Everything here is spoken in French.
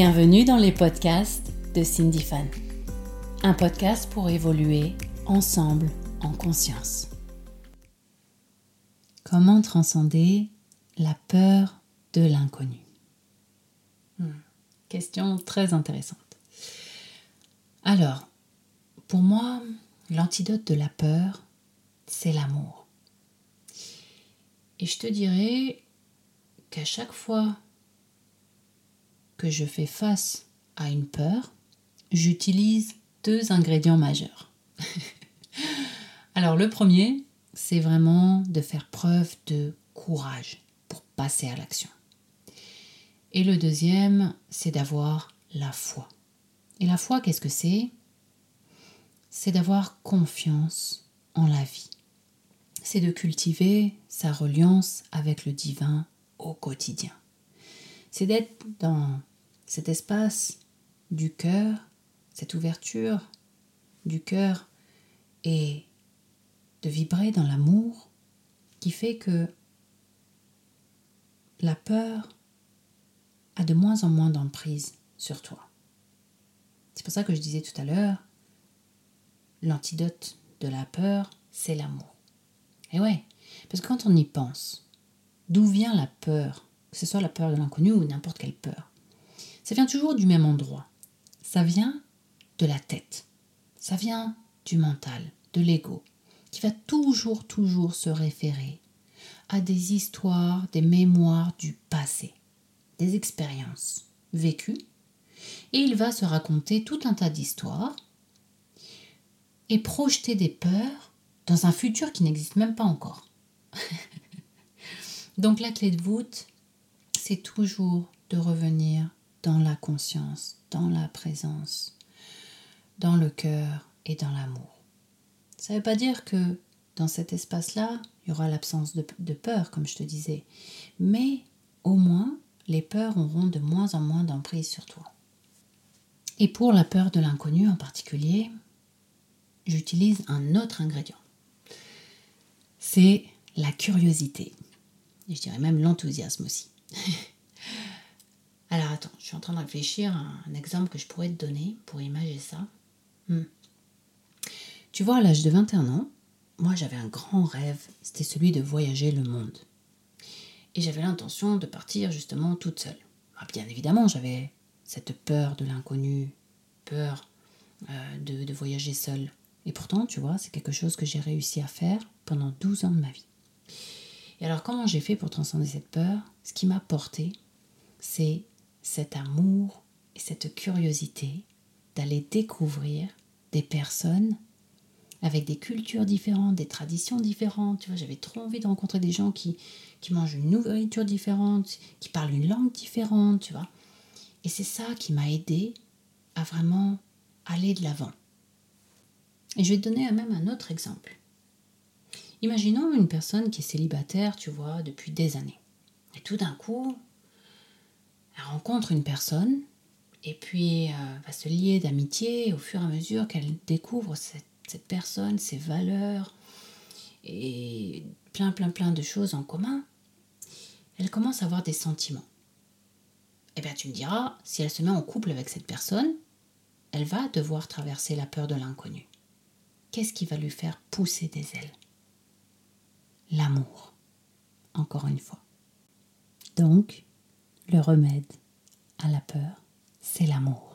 Bienvenue dans les podcasts de Cindy Phan. Un podcast pour évoluer ensemble en conscience. Comment transcender la peur de l'inconnu ? Question très intéressante. Alors, pour moi, l'antidote de la peur, c'est l'amour. Et je te dirais qu'à chaque fois que je fais face à une peur, j'utilise deux ingrédients majeurs. Alors le premier, c'est vraiment de faire preuve de courage pour passer à l'action. Et le deuxième, c'est d'avoir la foi. Et la foi, qu'est-ce que c'est ? C'est d'avoir confiance en la vie. C'est de cultiver sa reliance avec le divin au quotidien. C'est d'être dans cet espace du cœur, cette ouverture du cœur et de vibrer dans l'amour qui fait que la peur a de moins en moins d'emprise sur toi. C'est pour ça que je disais tout à l'heure, l'antidote de la peur, c'est l'amour. Et ouais, parce que quand on y pense, d'où vient la peur ? Que ce soit la peur de l'inconnu ou n'importe quelle peur. Ça vient toujours du même endroit. Ça vient de la tête. Ça vient du mental, de l'ego, qui va toujours se référer à des histoires, des mémoires du passé, des expériences vécues. Et il va se raconter tout un tas d'histoires et projeter des peurs dans un futur qui n'existe même pas encore. Donc la clé de voûte, c'est toujours de revenir dans la conscience, dans la présence, dans le cœur et dans l'amour. Ça ne veut pas dire que dans cet espace-là, il y aura l'absence de peur, comme je te disais. Mais au moins, les peurs auront de moins en moins d'emprise sur toi. Et pour la peur de l'inconnu en particulier, j'utilise un autre ingrédient. C'est la curiosité. Et je dirais même l'enthousiasme aussi. Alors attends, je suis en train de réfléchir à un exemple que je pourrais te donner pour imager ça. Tu vois, à l'âge de 21 ans, moi j'avais un grand rêve, c'était celui de voyager le monde. Et j'avais l'intention de partir justement toute seule. Alors, bien évidemment, j'avais cette peur de l'inconnu, peur de voyager seule. Et pourtant, tu vois, c'est quelque chose que j'ai réussi à faire pendant 12 ans de ma vie. Et alors, comment j'ai fait pour transcender cette peur ? Ce qui m'a porté, c'est cet amour et cette curiosité d'aller découvrir des personnes avec des cultures différentes, des traditions différentes. Tu vois, j'avais trop envie de rencontrer des gens qui mangent une nourriture différente, qui parlent une langue différente, tu vois. Et c'est ça qui m'a aidée à vraiment aller de l'avant. Et je vais te donner même un autre exemple. Imaginons une personne qui est célibataire, tu vois, depuis des années. Et tout d'un coup, elle rencontre une personne et puis va se lier d'amitié au fur et à mesure qu'elle découvre cette personne, ses valeurs et plein de choses en commun. Elle commence à avoir des sentiments. Et bien tu me diras, si elle se met en couple avec cette personne, elle va devoir traverser la peur de l'inconnu. Qu'est-ce qui va lui faire pousser des ailes ? L'amour, encore une fois. Donc, le remède à la peur, c'est l'amour.